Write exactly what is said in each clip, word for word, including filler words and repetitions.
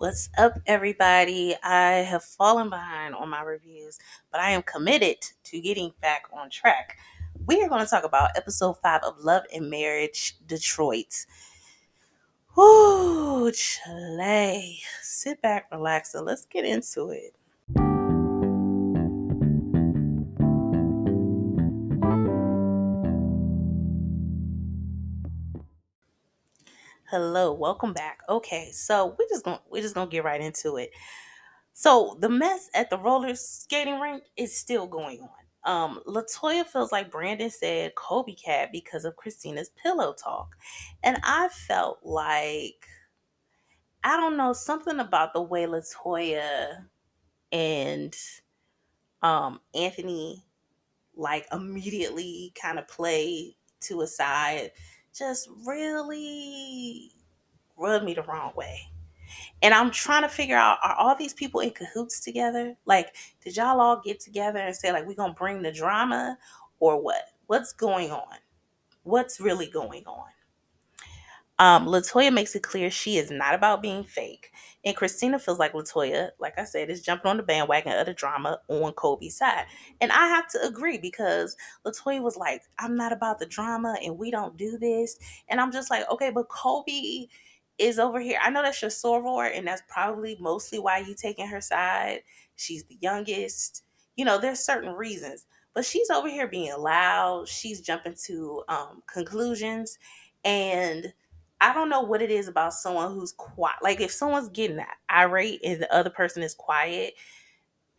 What's up, everybody? I have fallen behind on my reviews, but I am committed to getting back on track. We are going to talk about episode five of Love and Marriage: Detroit. Whoo, Chile. Sit back, relax, and let's get into it. Hello, welcome back. Okay, so we're just gonna we're just gonna get right into it. So the mess at the roller skating rink is still going on. Um, Latoya feels like Brandon said Kobe Cat because of Christina's pillow talk, and I felt like I don't know something about the way Latoya and um Anthony like immediately kind of play to a side. Just really rubbed me the wrong way. And I'm trying to figure out, are all these people in cahoots together? Like, did y'all all get together and say, like, we're going to bring the drama or what? What's going on? What's really going on? Um, Latoya makes it clear she is not about being fake. And Christina feels like Latoya, like I said, is jumping on the bandwagon of the drama on Kobe's side. And I have to agree because Latoya was like, I'm not about the drama and we don't do this. And I'm just like, okay, but Kobe is over here. I know that's your soror and that's probably mostly why you taking her side. She's the youngest. You know, there's certain reasons. But she's over here being loud. She's jumping to um, conclusions. And I don't know what it is about someone who's quiet. Like, if someone's getting irate and the other person is quiet,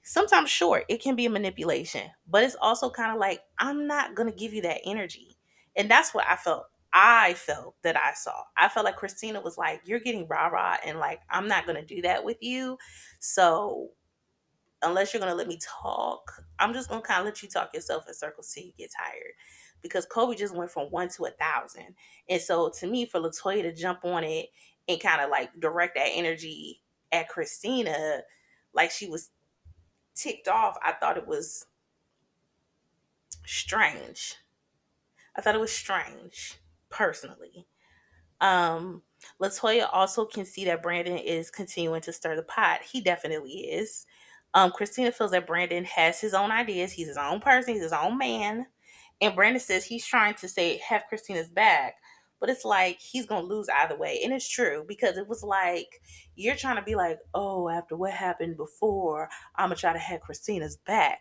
sometimes, sure, it can be a manipulation. But it's also kind of like, I'm not going to give you that energy. And that's what I felt. I felt that I saw. I felt like Christina was like, you're getting rah-rah. And, like, I'm not going to do that with you. So unless you're going to let me talk, I'm just going to kind of let you talk yourself in circles till you get tired. Because Kobe just went from one to a thousand. And so to me, for Latoya to jump on it and kind of like direct that energy at Christina, like she was ticked off, I thought it was strange. I thought it was strange, personally. Um, Latoya also can see that Brandon is continuing to stir the pot. He definitely is. Um, Christina feels that Brandon has his own ideas. He's his own person. He's his own man. And Brandon says he's trying to say, have Christina's back. But it's like, he's going to lose either way. And it's true, because it was like, you're trying to be like, oh, after what happened before, I'm going to try to have Christina's back.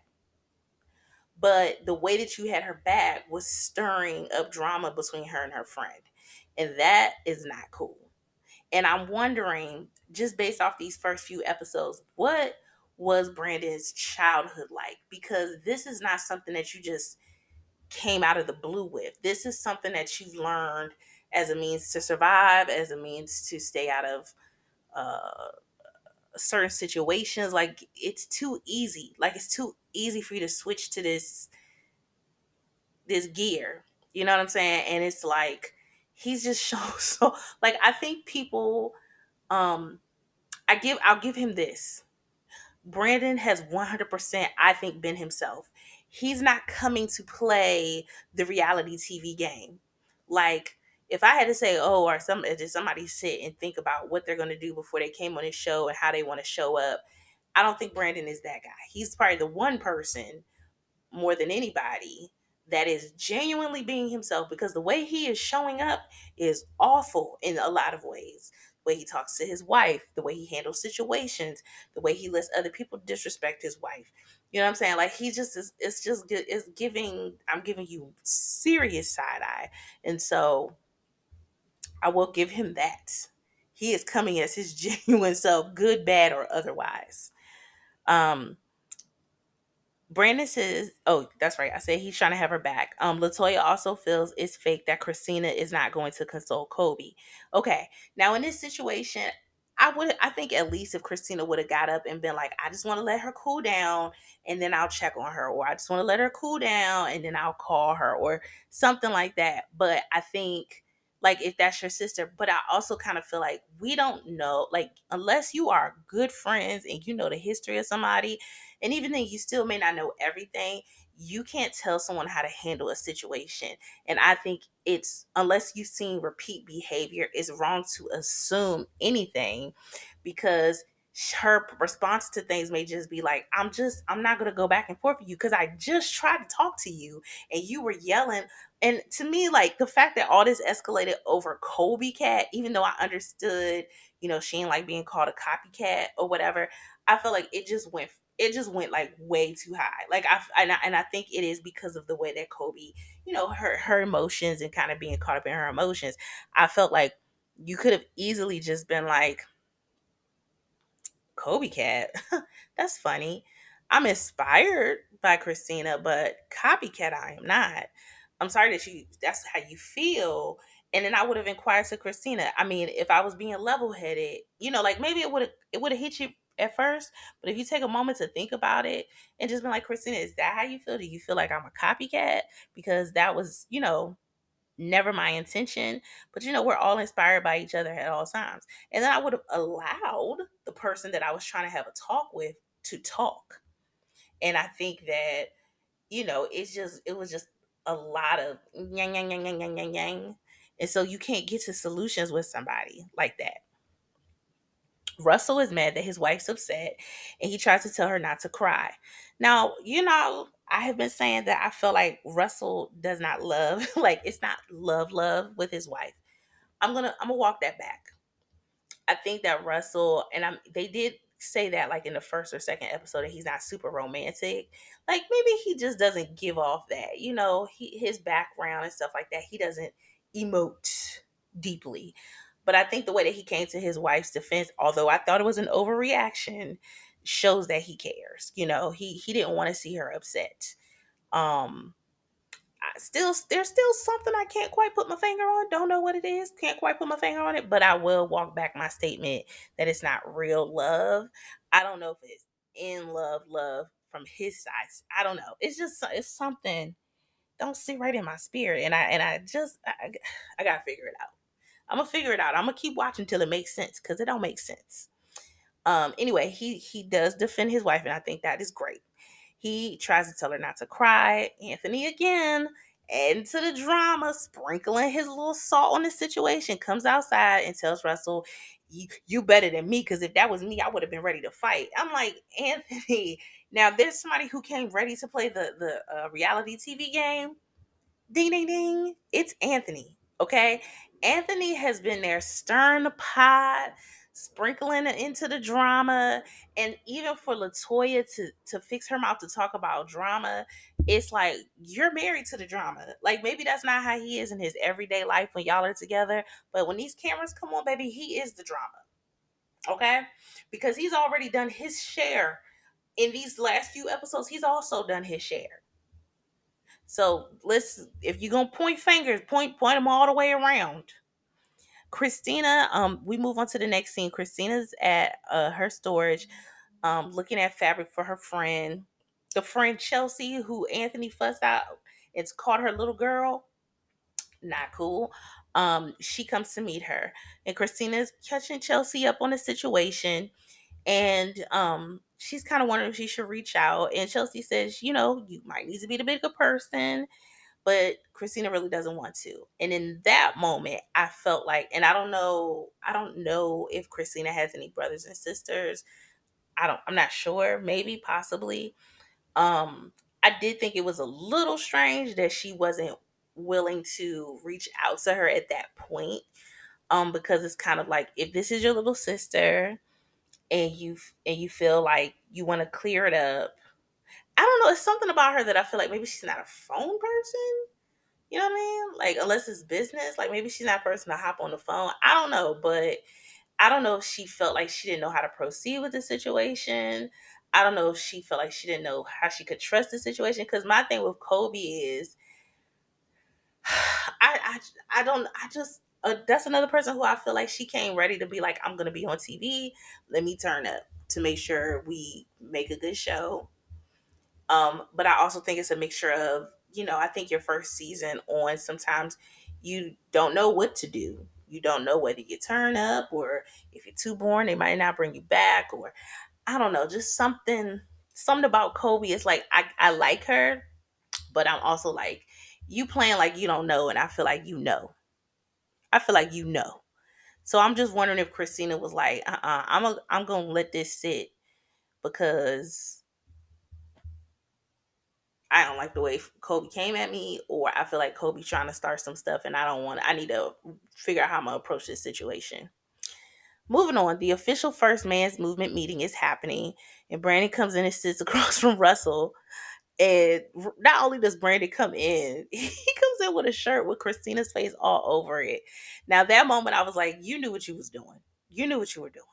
But the way that you had her back was stirring up drama between her and her friend. And that is not cool. And I'm wondering, just based off these first few episodes, what was Brandon's childhood like? Because this is not something that you just came out of the blue with. This is something that you've learned as a means to survive, as a means to stay out of uh, certain situations. Like, it's too easy. Like, it's too easy for you to switch to this, this gear. You know what I'm saying? And it's like, he's just so, so like, I think people, um, I give, I'll give him this. Brandon has one hundred percent, I think, been himself. He's not coming to play the reality T V game. Like, if I had to say, oh, or some, did somebody sit and think about what they're going to do before they came on this show and how they want to show up, I don't think Brandon is that guy. He's probably the one person, more than anybody, that is genuinely being himself, because the way he is showing up is awful in a lot of ways. The way he talks to his wife, the way he handles situations, the way he lets other people disrespect his wife. You know what I'm saying? Like, he just is, it's just, it's giving, I'm giving you serious side eye. And so I will give him that. He is coming as his genuine self, good, bad, or otherwise. Um, Brandon says, oh, that's right. I said he's trying to have her back. Um, Latoya also feels it's fake that Christina is not going to console Kobe. Okay. Now, in this situation, I would, I think at least if Christina would have got up and been like, I just want to let her cool down and then I'll check on her, or I just want to let her cool down and then I'll call her, or something like that. But I think, like, if that's your sister, but I also kind of feel like we don't know, like, unless you are good friends and you know the history of somebody, and even then you still may not know everything, you can't tell someone how to handle a situation. And I think it's, unless you've seen repeat behavior, it's wrong to assume anything, because her response to things may just be like, I'm just, I'm not going to go back and forth with you because I just tried to talk to you and you were yelling. And to me, like, the fact that all this escalated over Kobe Cat, even though I understood, you know, she ain't like being called a copycat or whatever, I felt like it just went It just went like way too high. Like I and I, and I think it is because of the way that Kobe, you know, her her emotions and kind of being caught up in her emotions. I felt like you could have easily just been like, Kobe Cat, that's funny. I'm inspired by Christina, but copycat I am not. I'm sorry that you that's how you feel. And then I would have inquired to Christina. I mean, if I was being level-headed, you know, like maybe it would have it would have hit you at first, but if you take a moment to think about it and just be like, Christina, is that how you feel? Do you feel like I'm a copycat? Because that was, you know, never my intention. But, you know, we're all inspired by each other at all times. And then I would have allowed the person that I was trying to have a talk with to talk. And I think that, you know, it's just, it was just a lot of yang, yang, yang, yang, yang, yang, yang. And so you can't get to solutions with somebody like that. Russell is mad that his wife's upset and he tries to tell her not to cry. Now, you know, I have been saying that I feel like Russell does not love, like it's not love, love with his wife. I'm going to, I'm going to walk that back. I think that Russell, and I'm, they did say that like in the first or second episode that he's not super romantic. Like maybe he just doesn't give off that, you know, he, his background and stuff like that. He doesn't emote deeply. But I think the way that he came to his wife's defense, although I thought it was an overreaction, shows that he cares. You know, he he didn't want to see her upset. Um, I still, there's still something I can't quite put my finger on. Don't know what it is. Can't quite put my finger on it. But I will walk back my statement that it's not real love. I don't know if it's in love, love from his side. I don't know. It's just it's something. Don't sit right in my spirit. And I and I just I, I gotta figure it out. I'm gonna figure it out. I'm gonna keep watching till it makes sense, because it don't make sense. Um, anyway, he he does defend his wife, and I think that is great. He tries to tell her not to cry. Anthony again, adding to the drama, sprinkling his little salt on the situation, comes outside and tells Russell, you, you better than me, because if that was me, I would have been ready to fight. I'm like, Anthony, now there's somebody who came ready to play the, the uh, reality T V game. Ding, ding, ding. It's Anthony, okay? Anthony has been there stirring the pot, sprinkling it into the drama. And even for LaToya to, to fix her mouth to talk about drama, it's like, you're married to the drama. Like, maybe that's not how he is in his everyday life when y'all are together. But when these cameras come on, baby, he is the drama. Okay? Because he's already done his share. In these last few episodes, he's also done his share. So let's, if you're going to point fingers, point, point them all the way around. Christina, um, we move on to the next scene. Christina's at uh, her storage, um, looking at fabric for her friend. The friend Chelsea, who Anthony fussed out, it's called her little girl. Not cool. Um, she comes to meet her. And Christina's catching Chelsea up on the situation. And um, she's kind of wondering if she should reach out. And Chelsea says, you know, you might need to be the bigger person. But Christina really doesn't want to. And in that moment, I felt like, and I don't know, I don't know if Christina has any brothers and sisters. I don't, I'm not sure. Maybe, possibly. Um, I did think it was a little strange that she wasn't willing to reach out to her at that point. Um, because it's kind of like, if this is your little sister, and you and you feel like you want to clear it up. I don't know. It's something about her that I feel like maybe she's not a phone person. You know what I mean? Like, unless it's business, like maybe she's not a person to hop on the phone. I don't know. But I don't know if she felt like she didn't know how to proceed with the situation. I don't know if she felt like she didn't know how she could trust the situation. Because my thing with Kobe is, I, I, I don't, I just, Uh, that's another person who I feel like she came ready to be like, I'm going to be on T V. Let me turn up to make sure we make a good show. Um, but I also think it's a mixture of, you know, I think your first season on, sometimes you don't know what to do. You don't know whether you turn up, or if you're too boring, they might not bring you back, or I don't know, just something, something about Kobe. It's like, I, I like her. but I'm also like, you playing like you don't know, and I feel like you know. I feel like you know. So I'm just wondering if Christina was like, uh-uh, I'm a, I'm going to let this sit because I don't like the way Kobe came at me, or I feel like Kobe's trying to start some stuff and I don't want to, I need to figure out how I'm going to approach this situation. Moving on, the official First Man's Movement meeting is happening, and Brandon comes in and sits across from Russell. And not only does Brandon come in, he comes in with a shirt with Christina's face all over it. Now, that moment, I was like, you knew what you was doing. You knew what you were doing.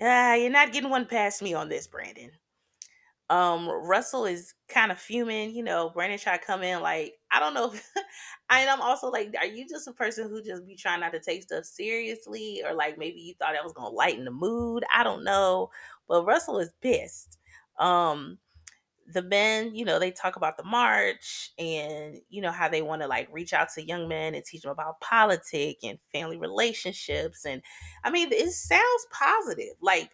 Yeah, you're not getting one past me on this, Brandon. Um, Russell is kind of fuming. You know, Brandon tried to come in like, I don't know. If, and I'm also like, are you just a person who just be trying not to take stuff seriously? Or like, maybe you thought that was going to lighten the mood. I don't know. But Russell is pissed. Um, the men, you know, they talk about the march and, you know, how they want to like reach out to young men and teach them about politics and family relationships. And I mean, it sounds positive. Like,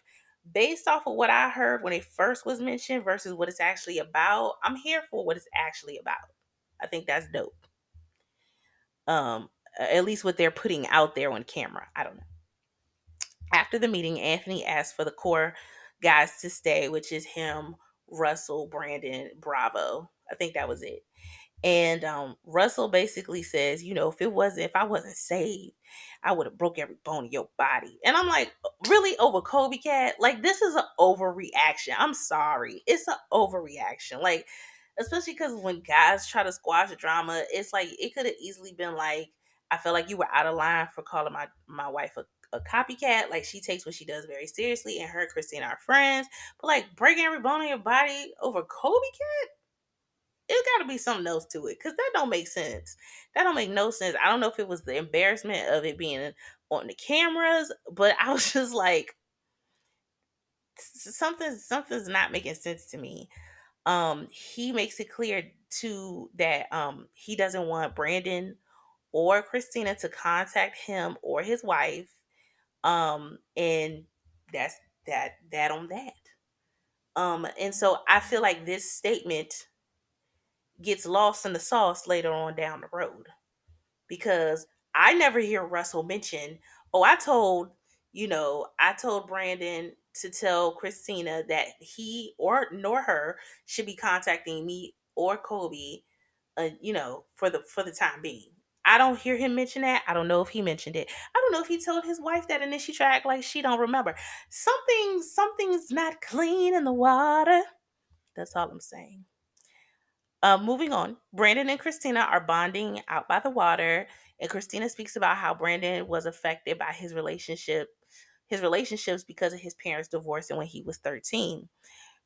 based off of what I heard when it first was mentioned versus what it's actually about, I'm here for what it's actually about. I think that's dope. Um, at least what they're putting out there on camera. I don't know. After the meeting, Anthony asked for the core guys to stay, which is him, Russell, Brandon, Bravo. I think that was it. And um, Russell basically says, you know, if it wasn't, if I wasn't saved, I would have broke every bone in your body. And I'm like, really? Over Kobe Cat? Like, this is an overreaction. I'm sorry. It's an overreaction. Like, especially because when guys try to squash drama, it's like, it could have easily been like, I felt like you were out of line for calling my, my wife a, a copycat. Like, she takes what she does very seriously, and her and Christina are friends. But like, breaking every bone in your body over Kobe Cat? It's got to be something else to it, because that don't make sense. That don't make no sense. I don't know if it was the embarrassment of it being on the cameras, but I was just like, something, something's not making sense to me. Um, he makes it clear, too, that um, he doesn't want Brandon or Christina to contact him or his wife. Um, and that's that, that on that. Um, and so I feel like this statement gets lost in the sauce later on down the road, because I never hear Russell mention, oh, I told, you know, I told Brandon to tell Christina that he or nor her should be contacting me or Kobe, uh, you know, for the, for the time being. I don't hear him mention that. I don't know if he mentioned it. I don't know if he told his wife that, and then she tried to act like she don't remember. Something, something's not clean in the water. That's all I'm saying. Uh, moving on, Brandon and Christina are bonding out by the water, and Christina speaks about how Brandon was affected by his relationship, his relationships because of his parents' divorce and when he was thirteen.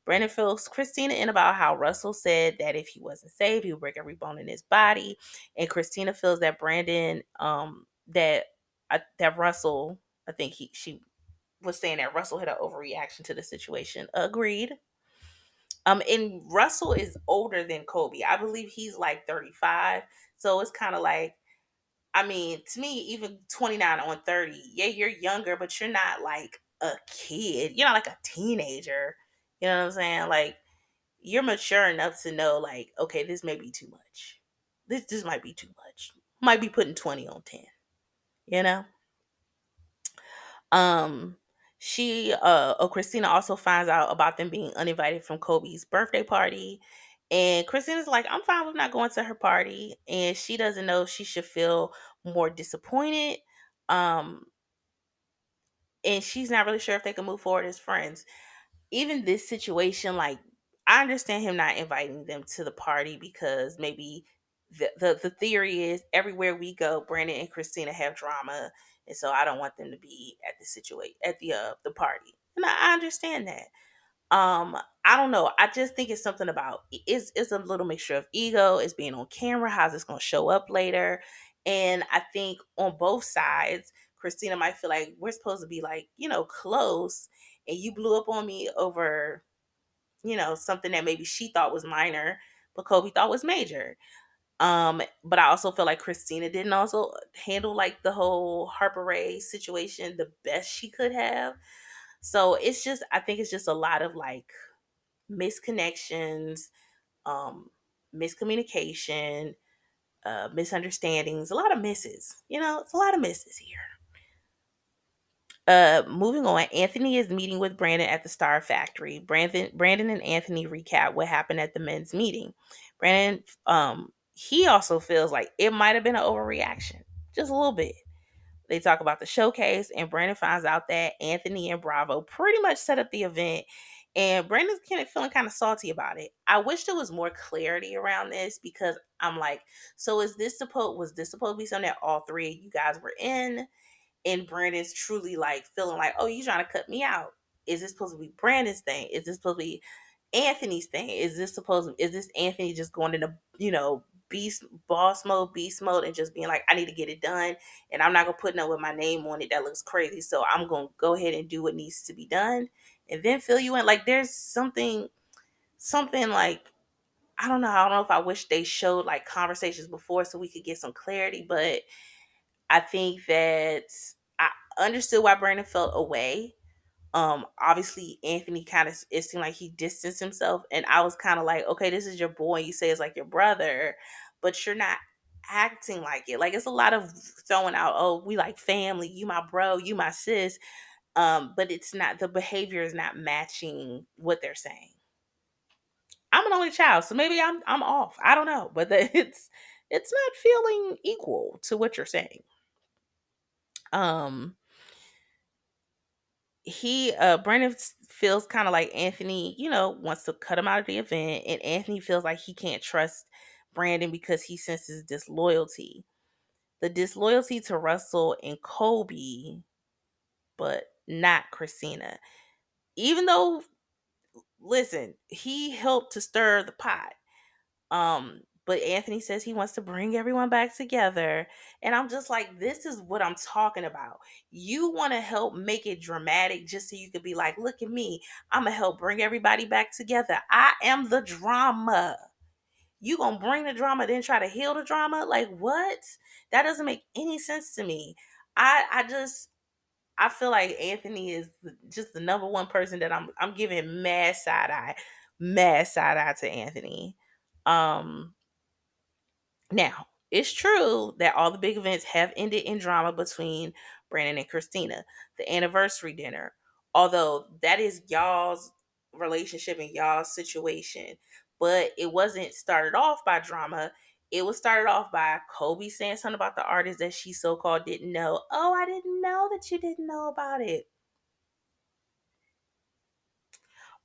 Brandon fills Christina in about how Russell said that if he wasn't saved, he would break every bone in his body, and Christina feels that Brandon, um, that uh, that Russell, I think he she was saying that Russell had an overreaction to the situation. Agreed. Um, and Russell is older than Kobe. I believe he's like thirty-five. So it's kind of like, I mean, to me, even twenty-nine on thirty, yeah, you're younger, but you're not like a kid. You're not like a teenager. You know what I'm saying? Like, you're mature enough to know, like, okay, this may be too much. This, this might be too much. Might be putting twenty on ten, you know? Um... She, uh, oh, Christina also finds out about them being uninvited from Kobe's birthday party. And Christina's like, I'm fine with not going to her party. And she doesn't know if she should feel more disappointed. Um, and she's not really sure if they can move forward as friends. Even this situation, like, I understand him not inviting them to the party because maybe the, the, the theory is everywhere we go, Brandon and Christina have drama. And so I don't want them to be at the situation at the uh, the party, and I, I understand that. Um, I don't know. I just think it's something about it's it's a little mixture of ego. It's being on camera. How's this gonna show up later? And I think on both sides, Christina might feel like we're supposed to be like, you know, close, and you blew up on me over, you know, something that maybe she thought was minor, but Kobe thought was major. Um, but I also feel like Christina didn't also handle like the whole Harper Ray situation the best she could have. So it's just, I think it's just a lot of like misconnections, um, miscommunication, uh, misunderstandings, a lot of misses. You know, it's a lot of misses here. Uh, moving on, Anthony is meeting with Brandon at the Star Factory. Brandon, Brandon and Anthony recap what happened at the men's meeting. Brandon, um, he also feels like it might have been an overreaction, just a little bit. They talk about the showcase, and Brandon finds out that Anthony and Bravo pretty much set up the event, and Brandon's kind of feeling kind of salty about it. I wish there was more clarity around this, because I'm like, so is this supposed, was this supposed to be something that all three of you guys were in? And Brandon's truly like feeling like, oh, you trying to cut me out. Is this supposed to be Brandon's thing? Is this supposed to be Anthony's thing? Is this supposed to, is this Anthony just going into, you know, beast boss mode, beast mode, and just being like, I need to get it done, and I'm not gonna put nothing with my name on it that looks crazy, so I'm gonna go ahead and do what needs to be done and then fill you in? Like, there's something something like, I don't know I don't know if I wish they showed like conversations before so we could get some clarity, but I think that I understood why Brandon felt away. Um, obviously Anthony kind of, it seemed like he distanced himself, and I was kind of like, okay, this is your boy. You say it's like your brother, but you're not acting like it. Like, it's a lot of throwing out, oh, we like family, you my bro, you my sis. Um, but it's not, the behavior is not matching what they're saying. I'm an only child, so maybe I'm, I'm off. I don't know, but the, it's, it's not feeling equal to what you're saying. Um, He, uh, Brandon feels kind of like Anthony, you know, wants to cut him out of the event, and Anthony feels like he can't trust Brandon because he senses disloyalty. The disloyalty to Russell and Kobe, but not Christina. Even though, listen, he helped to stir the pot. Um, but Anthony says he wants to bring everyone back together. And I'm just like, this is what I'm talking about. You want to help make it dramatic just so you could be like, look at me, I'm going to help bring everybody back together. I am the drama. You going to bring the drama, then try to heal the drama? Like, what? That doesn't make any sense to me. I, I just, I feel like Anthony is just the number one person that I'm, I'm giving mad side eye, mad side eye to Anthony. Um, Now, it's true that all the big events have ended in drama between Brandon and Christina. The anniversary dinner, although that is y'all's relationship and y'all's situation, but it wasn't started off by drama. It was started off by Kobe saying something about the artist that she so-called didn't know. Oh, I didn't know that you didn't know about it.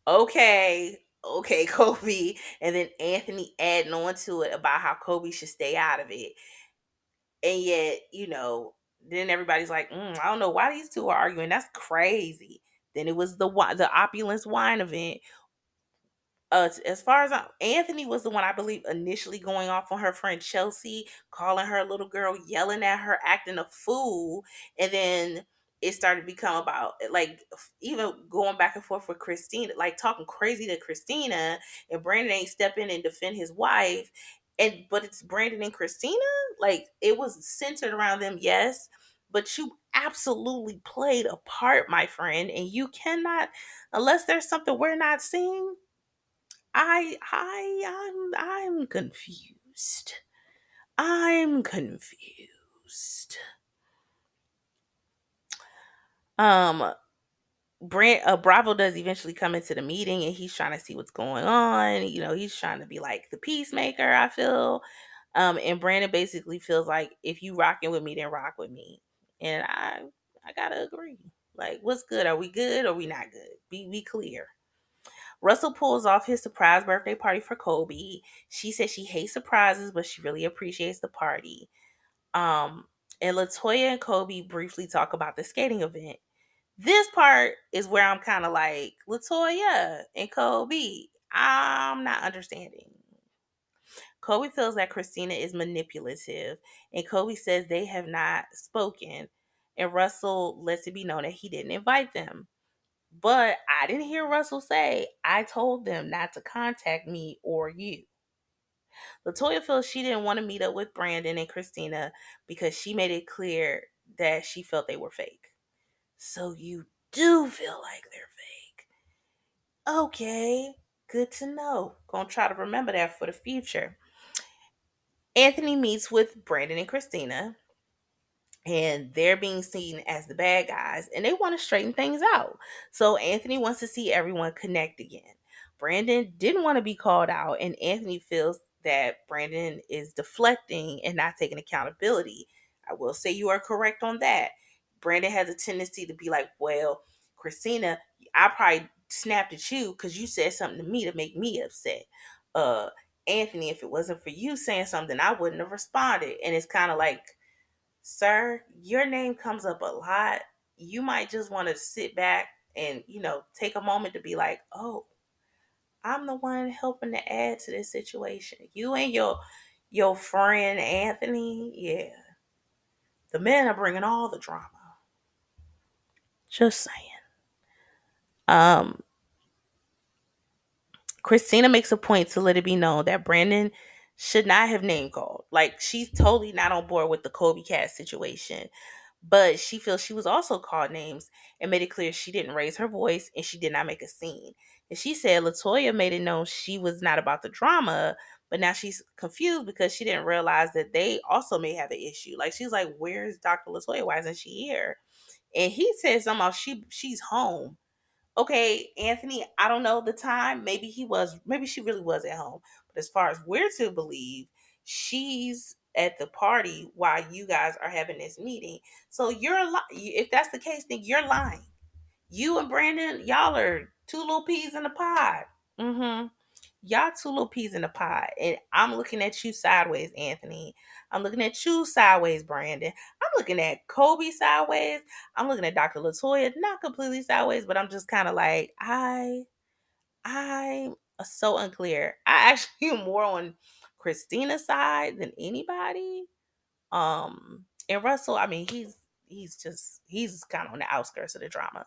Okay. Okay, Kobe, and then Anthony adding on to it about how Kobe should stay out of it. And yet, you know, then everybody's like, mm, I don't know why these two are arguing. That's crazy. Then it was the the opulence wine event. Uh, as far as I, Anthony was the one, I believe, initially going off on her friend Chelsea, calling her a little girl, yelling at her, acting a fool. And then it started to become about, like, even going back and forth with Christina, like talking crazy to Christina, and Brandon ain't step in and defend his wife. And, but it's Brandon and Christina. Like, it was centered around them. Yes, but you absolutely played a part, my friend. And you cannot, unless there's something we're not seeing. I, I, I'm, I'm confused. I'm confused. Um, Brand, uh, Bravo does eventually come into the meeting, and he's trying to see what's going on. You know, he's trying to be like the peacemaker, I feel. Um, and Brandon basically feels like, if you rocking with me, then rock with me. And I, I gotta agree. Like, what's good? Are we good? Or are we not good? Be, be clear. Russell pulls off his surprise birthday party for Kobe. She says she hates surprises, but she really appreciates the party. Um, and LaToya and Kobe briefly talk about the skating event. This part is where I'm kind of like, LaToya and Kobe, I'm not understanding. Kobe feels that Christina is manipulative, and Kobe says they have not spoken, and Russell lets it be known that he didn't invite them. But I didn't hear Russell say, I told them not to contact me or you. LaToya feels she didn't want to meet up with Brandon and Christina because she made it clear that she felt they were fake. So you do feel like they're fake. Okay. Good to know. Gonna try to remember that for the future. Anthony meets with Brandon and Christina, and they're being seen as the bad guys, and they want to straighten things out. So Anthony wants to see everyone connect again. Brandon didn't want to be called out, and Anthony feels that Brandon is deflecting and not taking accountability. I will say you are correct on that. Brandon has a tendency to be like, well, Christina, I probably snapped at you because you said something to me to make me upset. Uh, Anthony, if it wasn't for you saying something, I wouldn't have responded. And it's kind of like, sir, your name comes up a lot. You might just want to sit back and, you know, take a moment to be like, oh, I'm the one helping to add to this situation. You and your your friend Anthony, yeah. The men are bringing all the drama. Just saying. Um, Christina makes a point to let it be known that Brandon should not have name called. Like, she's totally not on board with the Kobe Cat situation. But she feels she was also called names and made it clear she didn't raise her voice and she did not make a scene. And she said LaToya made it known she was not about the drama, but now she's confused because she didn't realize that they also may have an issue. Like, she's like, where's Doctor LaToya? Why isn't she here? And he said somehow she she's home. Okay, Anthony, I don't know the time. Maybe he was, maybe she really was at home. But as far as we're to believe, she's at the party while you guys are having this meeting. So you're li- if that's the case, then you're lying. You and Brandon, y'all are two little peas in the pod. Mm-hmm. Y'all two little peas in the pod. And I'm looking at you sideways, Anthony. I'm looking at you sideways, Brandon. I'm looking at Kobe sideways. I'm looking at Doctor LaToya, not completely sideways, but I'm just kind of like, I, I'm so unclear. I actually am more on Christina's side than anybody. Um, and Russell, I mean, he's he's just, he's kind of on the outskirts of the drama.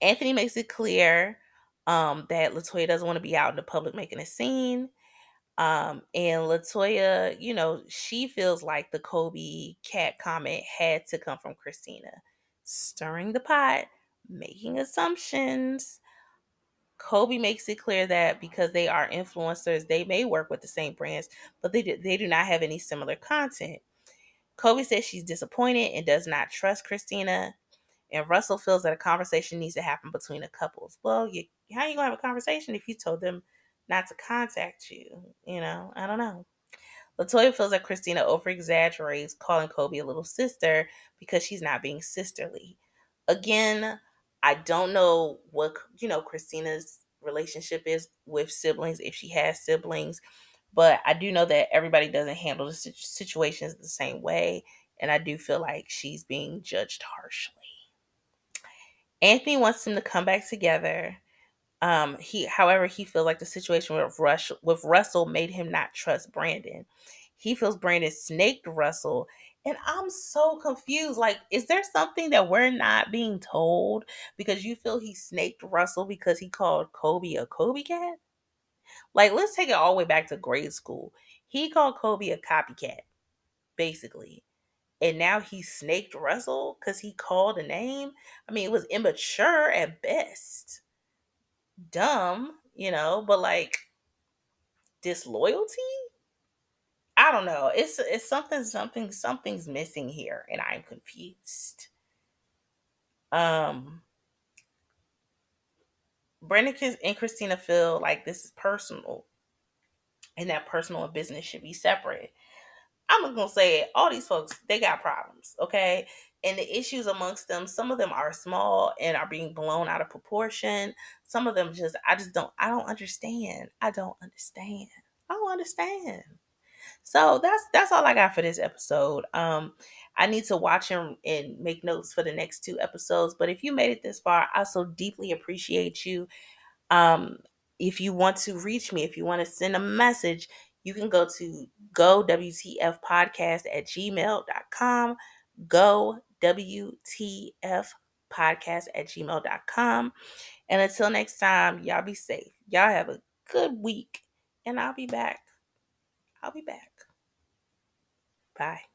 Anthony makes it clear um, that LaToya doesn't want to be out in the public making a scene. Um, and LaToya, you know, she feels like the Kobe Cat comment had to come from Christina. Stirring the pot, making assumptions. Kobe makes it clear that because they are influencers, they may work with the same brands, but they do, they do not have any similar content. Kobe says she's disappointed and does not trust Christina. And Russell feels that a conversation needs to happen between the couples. Well, you, how are you going to have a conversation if you told them not to contact you? You know, I don't know. LaToya feels that Christina over-exaggerates calling Kobe a little sister because she's not being sisterly. Again, I don't know what, you know, Christina's relationship is with siblings, if she has siblings, but I do know that everybody doesn't handle the situations the same way, and I do feel like she's being judged harshly. Anthony wants them to come back together. Um, he, however, he feels like the situation with Rush, with Russell made him not trust Brandon. He feels Brandon snaked Russell. And I'm so confused. Like, is there something that we're not being told because you feel he snaked Russell because he called Kobe a Kobe Cat? Like, let's take it all the way back to grade school. He called Kobe a copycat, basically. And now he snaked Russell because he called a name. I mean, it was immature at best. Dumb, you know, but like disloyalty? I don't know. It's it's something, something, something's missing here, and I'm confused. Um, Brandon and Christina feel like this is personal, and that personal and business should be separate. I'm just going to say it. All these folks, they got problems, okay? And the issues amongst them, some of them are small and are being blown out of proportion. Some of them just, I just don't, I don't understand. I don't understand. I don't understand. So that's, that's all I got for this episode. Um, I need to watch and, and make notes for the next two episodes. But if you made it this far, I so deeply appreciate you. Um, if you want to reach me, if you want to send a message, you can go to go W T F podcast at gmail dot com, go W T F podcast at gmail dot com. And until next time, y'all be safe. Y'all have a good week, and I'll be back. I'll be back. Bye.